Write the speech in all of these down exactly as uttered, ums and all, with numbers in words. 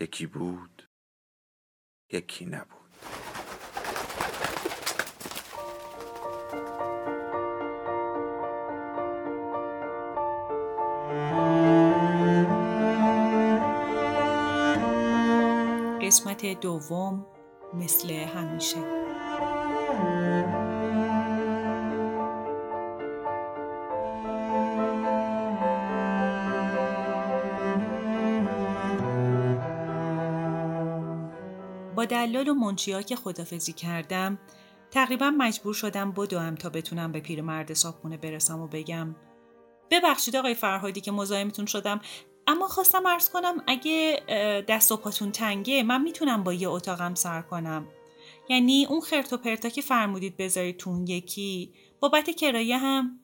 یکی بود، یکی نبود. قسمت دوم، مثل همیشه. با دلال و منشیا که خدافزی کردم، تقریبا مجبور شدم بدوم تا بتونم به پیرمرد صاحبخونه برسم و بگم ببخشید آقای فرهادی که مزاحمتون شدم، اما خواستم عرض کنم اگه دست و پاتون تنگه من میتونم با یه اتاقم سر کنم. یعنی اون خرت و پرتا که فرمودید بذارید تون یکی بابت کرایه هم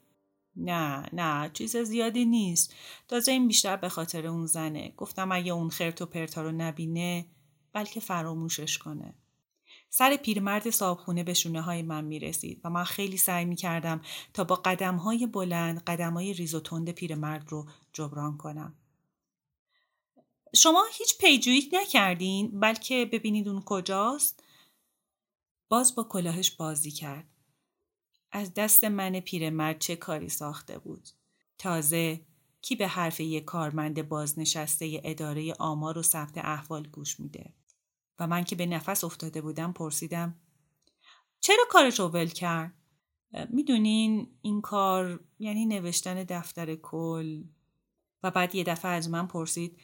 نه نه چیز زیادی نیست. تازه این بیشتر به خاطر اون زنه. گفتم اگه اون خرت و پرتا رو نبینه بلکه فراموشش کنه. سر پیرمرد صاحبخونه به شونه‌های من میرسید و من خیلی سعی میکردم تا با قدم‌های بلند قدم‌های ریز و تند پیرمرد رو جبران کنم. شما هیچ پیجویی نکردین بلکه ببینید اون کجاست؟ باز با کلاهش بازی کرد. از دست من پیرمرد چه کاری ساخته بود؟ تازه کی به حرف یک کارمند بازنشسته اداره آمار و ثبت احوال گوش میده؟ و من که به نفس افتاده بودم پرسیدم چرا کارش رو ول کرد؟ میدونین این کار یعنی نوشتن دفتر کل. و بعد یه دفعه از من پرسید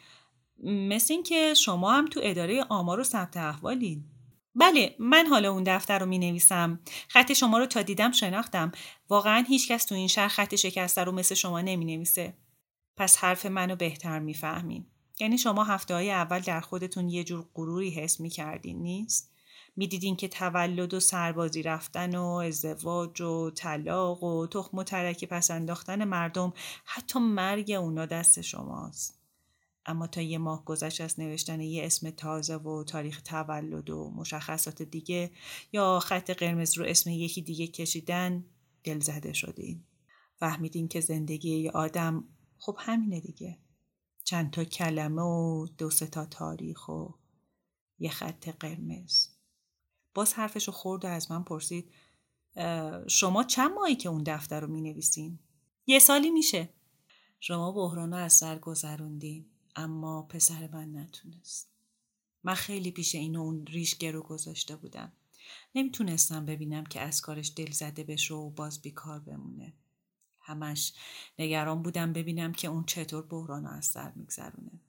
مثل این که شما هم تو اداره آمار و ثبت احوالین؟ بله، من حالا اون دفتر رو می نویسم. خط شما رو تا دیدم شناختم. واقعا هیچ کس تو این شهر خط شکسته رو مثل شما نمی نویسه. پس حرف منو بهتر میفهمین. یعنی شما هفته‌های اول در خودتون یه جور غروری حس می‌کردین، نیست؟ می‌دیدین که تولد و سربازی رفتن و ازدواج و طلاق و تخم و ترکی پس انداختن مردم، حتی مرگ اونا دست شماست. اما تا یه ماه گذشت از نوشتن یه اسم تازه و تاریخ تولد و مشخصات دیگه یا خط قرمز رو اسم یکی دیگه کشیدن، دلزده شدین. فهمیدین که زندگی یه آدم خب همینه دیگه. چند تا کلمه و دو سه تا تاریخ و یه خط قرمز. باز حرفشو خورد و از من پرسید شما چند ماهی که اون دفتر رو می نویسین؟ یه سالی میشه. شما بحرانو از سر گذروندین اما پسر من نتونست. من خیلی پیش اینو اون ریشگه رو گذاشته بودم. نمیتونستم ببینم که از کارش دل زده بشه و باز بیکار بمونه. همش نگران بودم ببینم که اون چطور بحرانو از سر میگذرونه.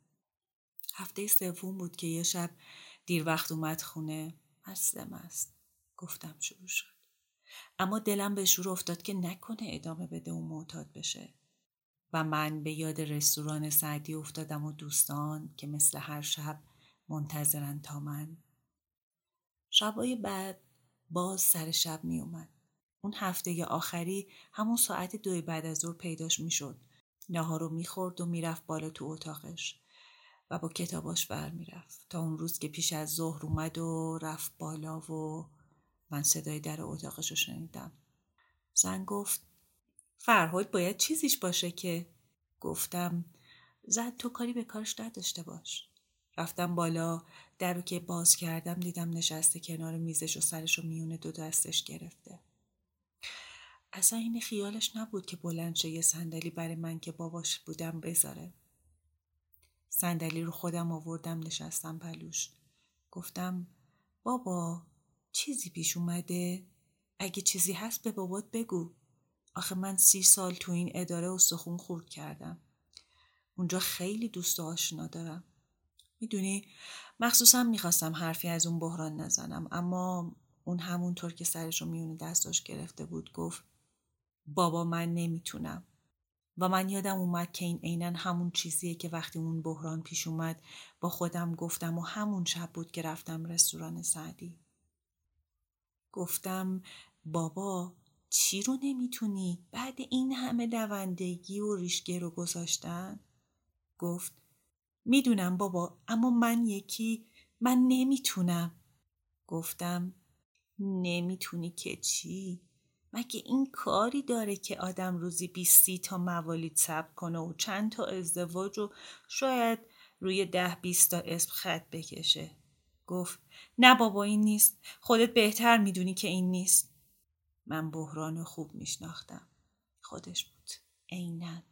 هفته سوم بود که یه شب دیر وقت اومد خونه. مست مست گفتم شروع شد. اما دلم به شور افتاد که نکنه ادامه بده و معتاد بشه. و من به یاد رستوران سعدی افتادم و دوستان که مثل هر شب منتظرن تا من. شبای بعد باز سر شب می اومد. اون هفته آخری همون ساعت دوی بعد از ظهر پیداش میشد. ناهارو میخورد و میرفت بالا تو اتاقش و با کتاباش بر میرفت تا اون روز که پیش از ظهر اومد و رفت بالا و من صدای در اتاقش رو شنیدم. زن گفت فرهاد باید چیزیش باشه که. گفتم زن تو کاری به کارش نداشته باش. رفتم بالا، در رو که باز کردم دیدم نشسته کنار میزش و سرش رو میونه دو دستش گرفته. اصلا این خیالش نبود که بلند شه یه صندلی برای من که باباش بودم بذاره. صندلی رو خودم آوردم نشستم پلوش. گفتم بابا چیزی پیش اومده؟ اگه چیزی هست به بابات بگو. آخه من سی سال تو این اداره استخون خورد کردم. اونجا خیلی دوست و آشنا دارم. میدونی مخصوصا میخواستم حرفی از اون بحران نزنم اما اون همونطور که سرش رو میونه دستاش گرفته بود گفت بابا من نمیتونم. و من یادم اومد که این عیناً همون چیزیه که وقتی اون بحران پیش اومد با خودم گفتم و همون شب بود که رفتم رستوران سعدی. گفتم بابا چی رو نمیتونی بعد این همه دوندگی و ریشگیر رو گذاشتن؟ گفت میدونم بابا، اما من یکی من نمیتونم. گفتم نمیتونی که چی؟ مگه این کاری داره که آدم روزی بیست تا موالید ثبت کنه و چند تا ازدواج و شاید روی ده بیست تا اسم خط بکشه؟ گفت نه بابا این نیست، خودت بهتر میدونی که این نیست. من بحران خوب میشناختم، خودش بود عیناً،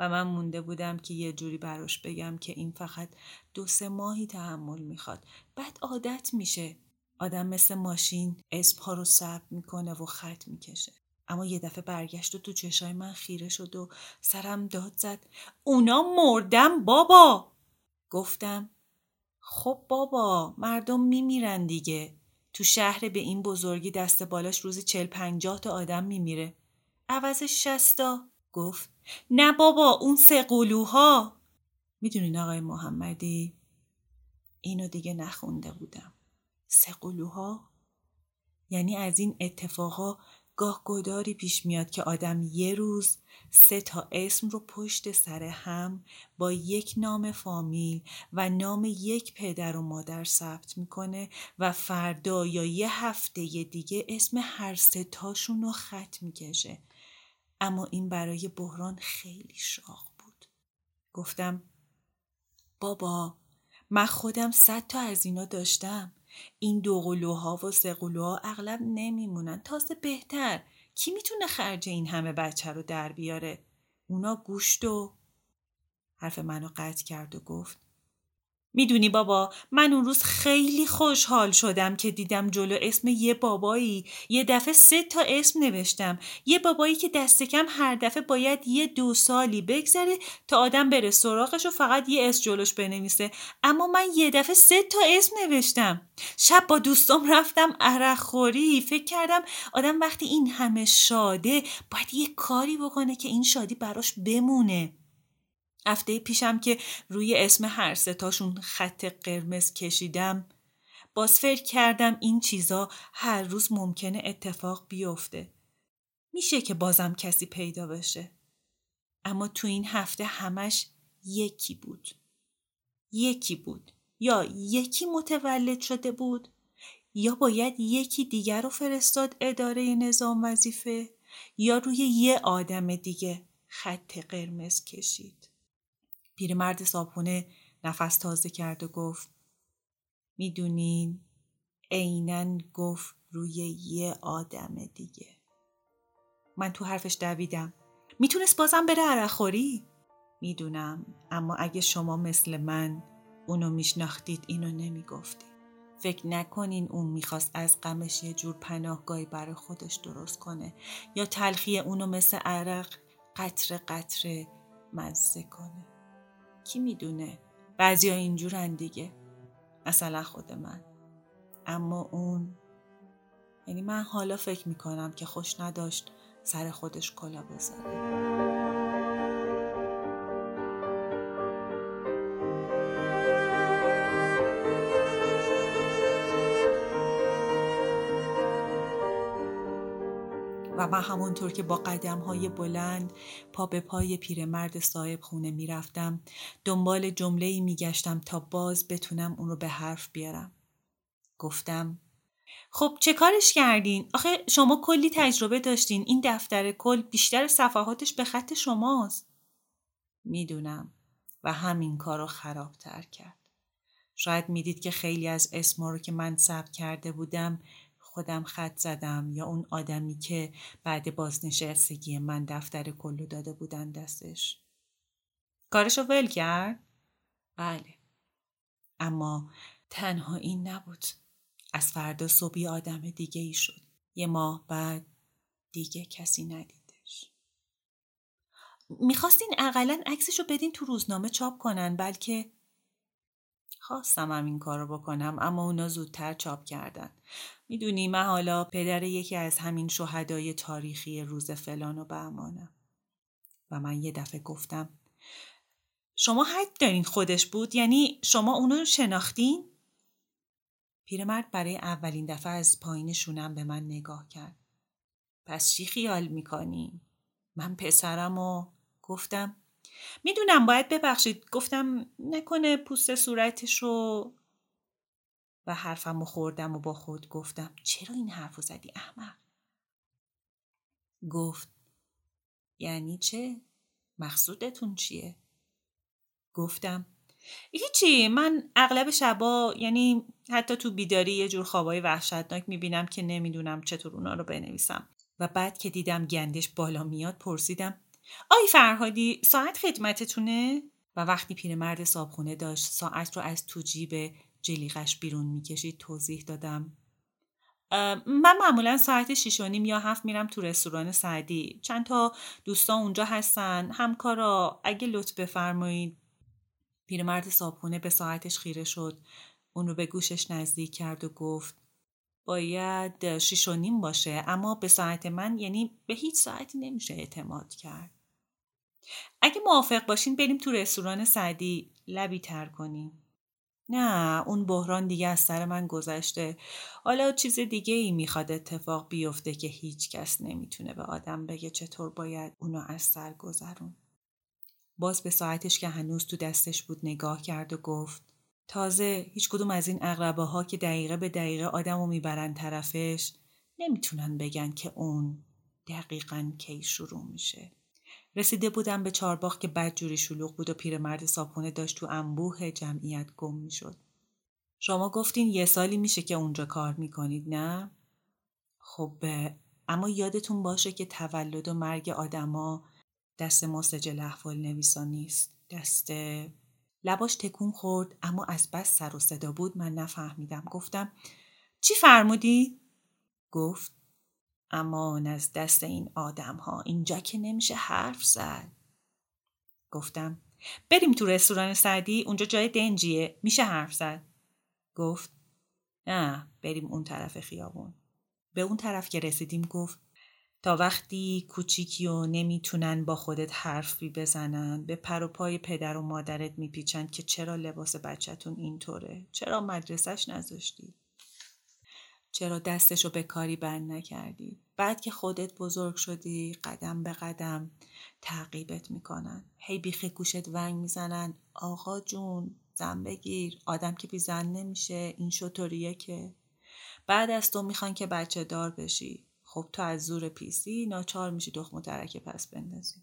و من مونده بودم که یه جوری براش بگم که این فقط دو سه ماهی تحمل میخواد، بعد عادت میشه. آدم مثل ماشین اسم‌ها رو ثبت میکنه و خط میکشه. اما یه دفعه برگشت و تو چشای من خیره شد و سرم داد زد اونا مردن بابا. گفتم خب بابا مردم میمیرن دیگه، تو شهر به این بزرگی دست بالاش روزی چل پنجاه تا آدم میمیره، عوضش شستا. گفت نه بابا اون سه قلوها. میدونین آقای محمدی اینو دیگه نخونده بودم، سه قلوها یعنی از این اتفاقا گاه گداری پیش میاد که آدم یه روز سه تا اسم رو پشت سر هم با یک نام فامیل و نام یک پدر و مادر ثبت میکنه و فردا یا یه هفته دیگه اسم هر سه تاشون رو خط میکشه. اما این برای بحران خیلی شاق بود. گفتم بابا من خودم صد تا از اینا داشتم، این دو قلوها و سه قلوها اغلب نمیمونن، تازه بهتر، کی میتونه خرج این همه بچه رو در بیاره؟ اونا گوشت و... حرف منو قطع کرد و گفت میدونی بابا من اون روز خیلی خوشحال شدم که دیدم جلو اسم یه بابایی یه دفعه سه تا اسم نوشتم، یه بابایی که دست کم هر دفعه باید یه دو سالی بگذره تا آدم بره سراغش و فقط یه اسم جلوش بنویسه، اما من یه دفعه سه تا اسم نوشتم. شب با دوستام رفتم عرق خوری، فکر کردم آدم وقتی این همه شاده باید یه کاری بکنه که این شادی براش بمونه. هفته پیشم که روی اسم هر سه تاشون خط قرمز کشیدم باز فکر کردم این چیزا هر روز ممکنه اتفاق بیفته، میشه که بازم کسی پیدا بشه. اما تو این هفته همش یکی بود، یکی بود، یا یکی متولد شده بود یا باید یکی دیگر رو فرستاد اداره نظام وظیفه یا روی یه آدم دیگه خط قرمز کشید. پیرمرد صابخونه نفس تازه کرد و گفت میدونین عیناً گفت روی یه آدم دیگه. من تو حرفش دویدم. میتونست بازم بره عرقخوری؟ میدونم، اما اگه شما مثل من اونو میشناختید اینو نمیگفتید. فکر نکنین اون میخواست از غمش یه جور پناهگاهی برای خودش درست کنه یا تلخی اونو مثل عرق قطره قطره مزه کنه. کی میدونه، بعضیا اینجورن دیگه، مثلا خود من. اما اون، یعنی من حالا فکر میکنم که خوش نداشت سر خودش کلا بذاره. و من همونطور که با قدم‌های بلند پا به پای پیرمرد صاحب خونه می‌رفتم دنبال جمله‌ای می‌گشتم تا باز بتونم اون رو به حرف بیارم. گفتم خب چه کارش کردین؟ آخه شما کلی تجربه داشتین، این دفتر کل بیشتر صفحاتش به خط شماست. میدونم، و همین کارو خرابتر کرد. شاید میدید که خیلی از اسما رو که من ثبت کرده بودم خودم خط زدم یا اون آدمی که بعد بازنشستگی من دفتر کلو داده بودن دستش. کارشو ول کرد؟ بله. اما تنها این نبود. از فردا صبح یه آدم دیگه ای شد. یه ماه بعد دیگه کسی ندیدش. میخواستین اقلن عکسشو بدین تو روزنامه چاپ کنن، بلکه خواستم هم این کار رو بکنم اما اونا زودتر چاپ کردن. میدونی من حالا پدر یکی از همین شهدای تاریخی روز فلان و بهمانم. و من یه دفعه گفتم شما حد دارین خودش بود؟ یعنی شما اونو شناختین؟ پیرمرد برای اولین دفعه از پایین شونم به من نگاه کرد. پس چی خیال میکنی؟ من پسرم و گفتم میدونم باید ببخشید، گفتم نکنه پوست صورتشو، و حرفمو خوردم و با خود گفتم چرا این حرفو زدی احمق؟ گفت یعنی چه؟ مقصودتون چیه؟ گفتم هیچی، من اغلب شبا یعنی حتی تو بیداری یه جور خوابای وحشتناک میبینم که نمیدونم چطور اونا رو بنویسم. و بعد که دیدم گندش بالا میاد پرسیدم آی فرهادی ساعت خدمتتونه؟ و وقتی پیرمرد صابخونه داشت ساعت رو از تو جیب جلیقش بیرون میکشید توضیح دادم من معمولا ساعت شیش و نیم یا هفت میرم تو رستوران سعدی، چند تا دوستان اونجا هستن، همکارا، اگه لطف بفرمایید. پیرمرد صابخونه به ساعتش خیره شد، اون رو به گوشش نزدیک کرد و گفت باید شیش و نیم باشه، اما به ساعت من یعنی به هیچ ساعتی نمیشه اعتماد کرد. اگه موافق باشین بریم تو رستوران سعدی لبی تر کنیم. نه، اون بحران دیگه از سر من گذشته، حالا چیز دیگه ای میخواد اتفاق بیفته که هیچ کس نمیتونه به آدم بگه چطور باید اونو از سر گذرون. باز به ساعتش که هنوز تو دستش بود نگاه کرد و گفت تازه هیچ کدوم از این عقربه ها که دقیقه به دقیقه آدمو میبرن طرفش نمیتونن بگن که اون دقیقاً کی شروع میشه. رسیده بودم به چارباغ که بدجوری شلوغ بود و پیرمرد صابخونه داشت تو انبوه جمعیت گم میشد. شما گفتین یه سالی میشه که اونجا کار میکنید نه؟ خب اما یادتون باشه که تولد و مرگ آدما دست مسجل احوال نویسا نیست، دست... لباش تکون خورد اما از بس سر و صدا بود من نفهمیدم. گفتم چی فرمودی؟ گفت امان از دست این آدم ها، اینجا که نمیشه حرف زد. گفتم بریم تو رستوران سعدی، اونجا جای دنجیه میشه حرف زد. گفت نه بریم اون طرف خیابون. به اون طرف که رسیدیم گفت تا وقتی کوچیکی و نمیتونن با خودت حرفی بزنن به پر و پای پدر و مادرت میپیچن که چرا لباس بچه‌تون اینطوره، چرا مدرسه‌ش نذاشتی، چرا دستشو به کاری بند نکردی. بعد که خودت بزرگ شدی قدم به قدم تعقیبت میکنن، هی بیخ گوشت ونگ میزنن آقا جون زن بگیر، آدم که بی زن نمیشه، این شطوریه که. بعد از تو میخوان که بچه دار بشی، خب تو از زور پیسی ناچار میشی دخمو ترکه پس بندازی.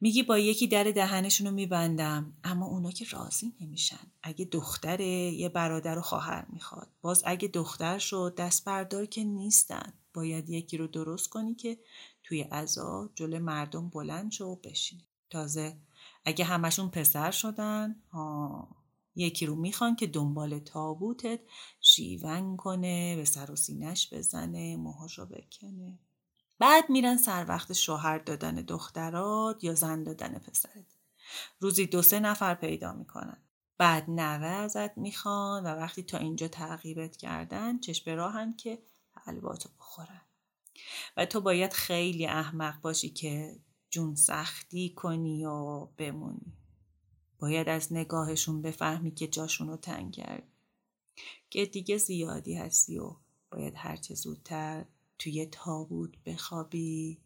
میگی با یکی در دهنشونو میبندم، اما اونا که راضی نمیشن. اگه دختره یه برادر و خواهر میخواد، باز اگه دختر شد دست بردار که نیستن، باید یکی رو درست کنی که توی عزا جلوی مردم بلند شو و بشینی. تازه اگه همشون پسر شدن ها، یکی رو میخوان که دنبال تابوتت شیون کنه، به سر و سینش بزنه، موهاشو بکنه. بعد میرن سر وقت شوهر دادن دخترات یا زن دادن پسرت. روزی دو سه نفر پیدا میکنن. بعد نوه ازت میخوان و وقتی تا اینجا تعقیبت کردن چشم به راهن که حلواتو بخورن. و تو باید خیلی احمق باشی که جون سختی کنی و بمونی. باید از نگاهشون بفهمی که جاشونو تنگ کردی، که دیگه زیادی هستی و باید هرچه زودتر توی تابوت بخوابی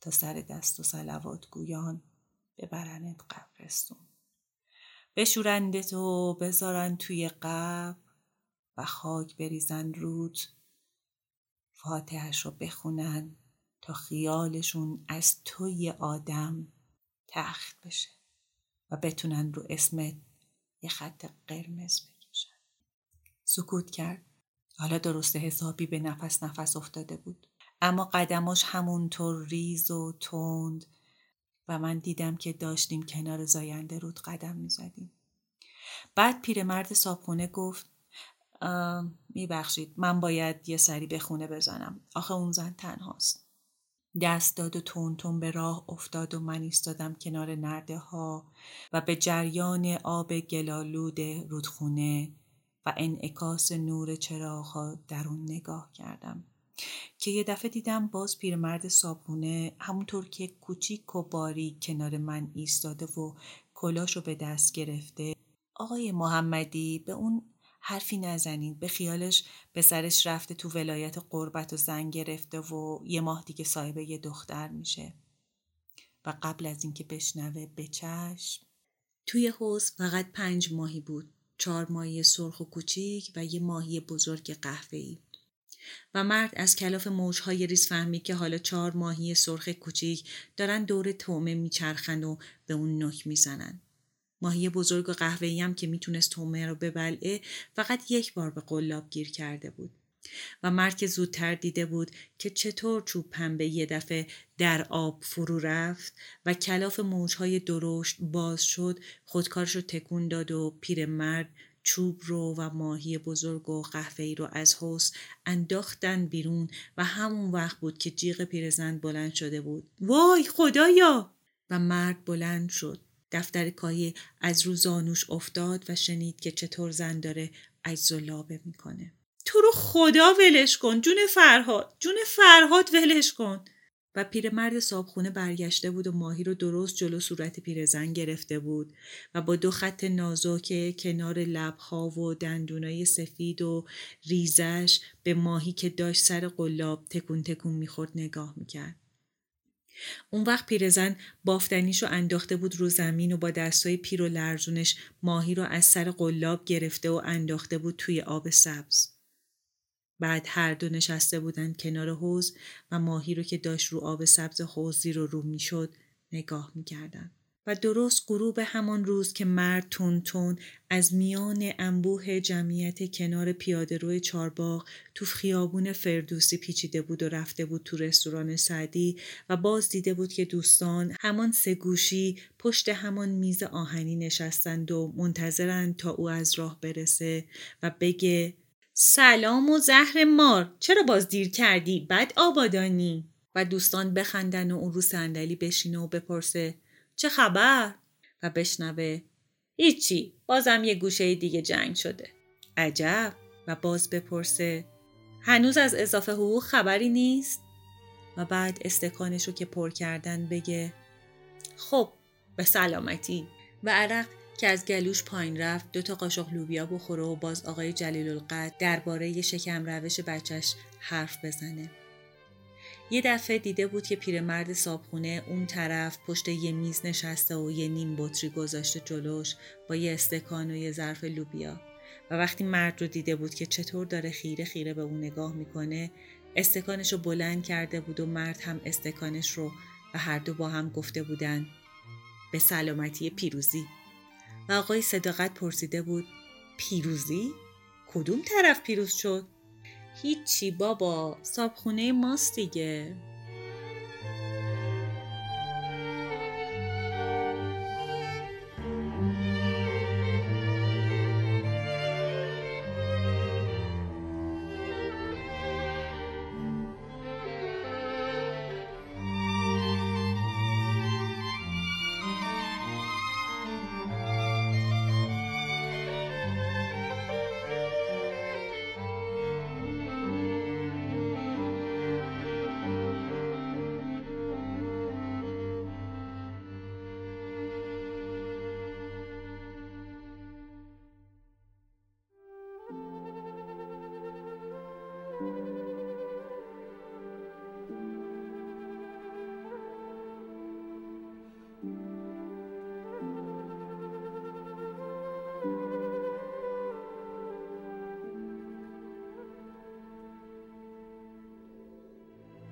تا سر دست و صلوات گویان ببرنت قبرستون، بشورندت و بذارن توی قبر و خاک بریزن روت، فاتحه‌اش رو بخونن تا خیالشون از توی آدم تخت بشه و بتونن رو اسمت یه خط قرمز بکشن. سکوت کرد. حالا درست حسابی به نفس نفس افتاده بود، اما قدماش همونطور ریز و تند و من دیدم که داشتیم کنار زاینده رود قدم می زدیم. بعد پیرمرد صابخونه گفت میبخشید من باید یه سری به خونه بزنم، آخه اون زن تنهاست. دست داد و تون تون به راه افتاد و من ایستادم کنار نرده ها و به جریان آب گلالود رودخونه و انعکاس نور چراغ‌ها درون نگاه کردم که یه دفعه دیدم باز پیرمرد صابونه همونطور که کوچیک و باری کنار من ایستاده و کلاشو به دست گرفته. آقای محمدی، به اون حرفی نزنید، به خیالش به سرش رفته تو ولایت قربت و زن گرفته و یه ماه دیگه صاحب یه دختر میشه. و قبل از اینکه بشنوه به چشم. توی حوض فقط پنج ماهی بود، چهار ماهی سرخ و کوچیک و یه ماهی بزرگ قهوه‌ای. و مرد از کلاف موجهای ریز فهمید که حالا چهار ماهی سرخ کوچیک دارن دور طعمه میچرخن و به اون نوک میزنن. ماهی بزرگ و قهوه‌ای هم که میتونست طعمه رو ببلعه فقط یک بار به قلاب گیر کرده بود. و مرد که زودتر دیده بود که چطور چوب پنبه یه دفعه در آب فرو رفت و کلاف موجهای درشت باز شد، خودکارش رو تکون داد و پیرمرد چوب رو و ماهی بزرگ و قهوه‌ای رو از حوض انداختن بیرون و همون وقت بود که جیغ پیرزن بلند شده بود. وای خدایا! و مرد بلند شد. دفتر کاهی از رو زانوش افتاد و شنید که چطور زن داره عجز و لابه میکنه. تو رو خدا ولش کن، جون فرهاد، جون فرهاد ولش کن. و پیرمرد صابخونه برگشته بود و ماهی رو درست جلو صورت پیرزن گرفته بود و با دو خط نازک کنار لب‌ها و دندونای سفید و ریزش به ماهی که داشت سر قلاب تکون تکون می‌خورد نگاه می‌کرد. اون وقت پیرزن بافتنیشو انداخته بود رو زمین و با دستای پیر و لرزونش ماهی رو از سر قلاب گرفته و انداخته بود توی آب سبز. بعد هر دو نشسته بودن کنار حوض و ماهی رو که داشت رو آب سبز حوض زیر و رو میشد نگاه میکردن. و درست غروب همان روز که مرد تون تون از میان انبوه جمعیت کنار پیاده روی چارباغ تو خیابون فردوسی پیچیده بود و رفته بود تو رستوران سعدی و باز دیده بود که دوستان همان سه گوشی پشت همان میز آهنی نشستند و منتظرند تا او از راه برسه و بگه سلام و زهر مار، چرا باز دیر کردی؟ بد آبادانی. و دوستان بخندن و اون رو صندلی بشینه و بپرسه چه خبر؟ و بشنوه هیچی، بازم یه گوشه دیگه جنگ شده. عجب. و باز بپرسه هنوز از اضافه حقوق خبری نیست؟ و بعد استکانشو که پر کردن بگه خب به سلامتی. و عرق که از گلوش پایین رفت دو تا قاشق لوبیا بخوره و باز آقای جلیل القدر درباره یه شکم روش بچهش حرف بزنه. یه دفعه دیده بود که پیرمرد صابخونه اون طرف پشت یه میز نشسته و یه نیم بطری گذاشته جلوش با یه استکان و یه ظرف لوبیا. و وقتی مرد رو دیده بود که چطور داره خیره خیره به اون نگاه میکنه، استکانش رو بلند کرده بود و مرد هم استکانش رو و هر دو با هم گفته بودن به سلامتی پیروزی. و آقای صداقت پرسیده بود پیروزی؟ کدوم طرف پیروز شد؟ هیچی بابا، صابخونه ماست دیگه.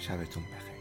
شبتون بخیر.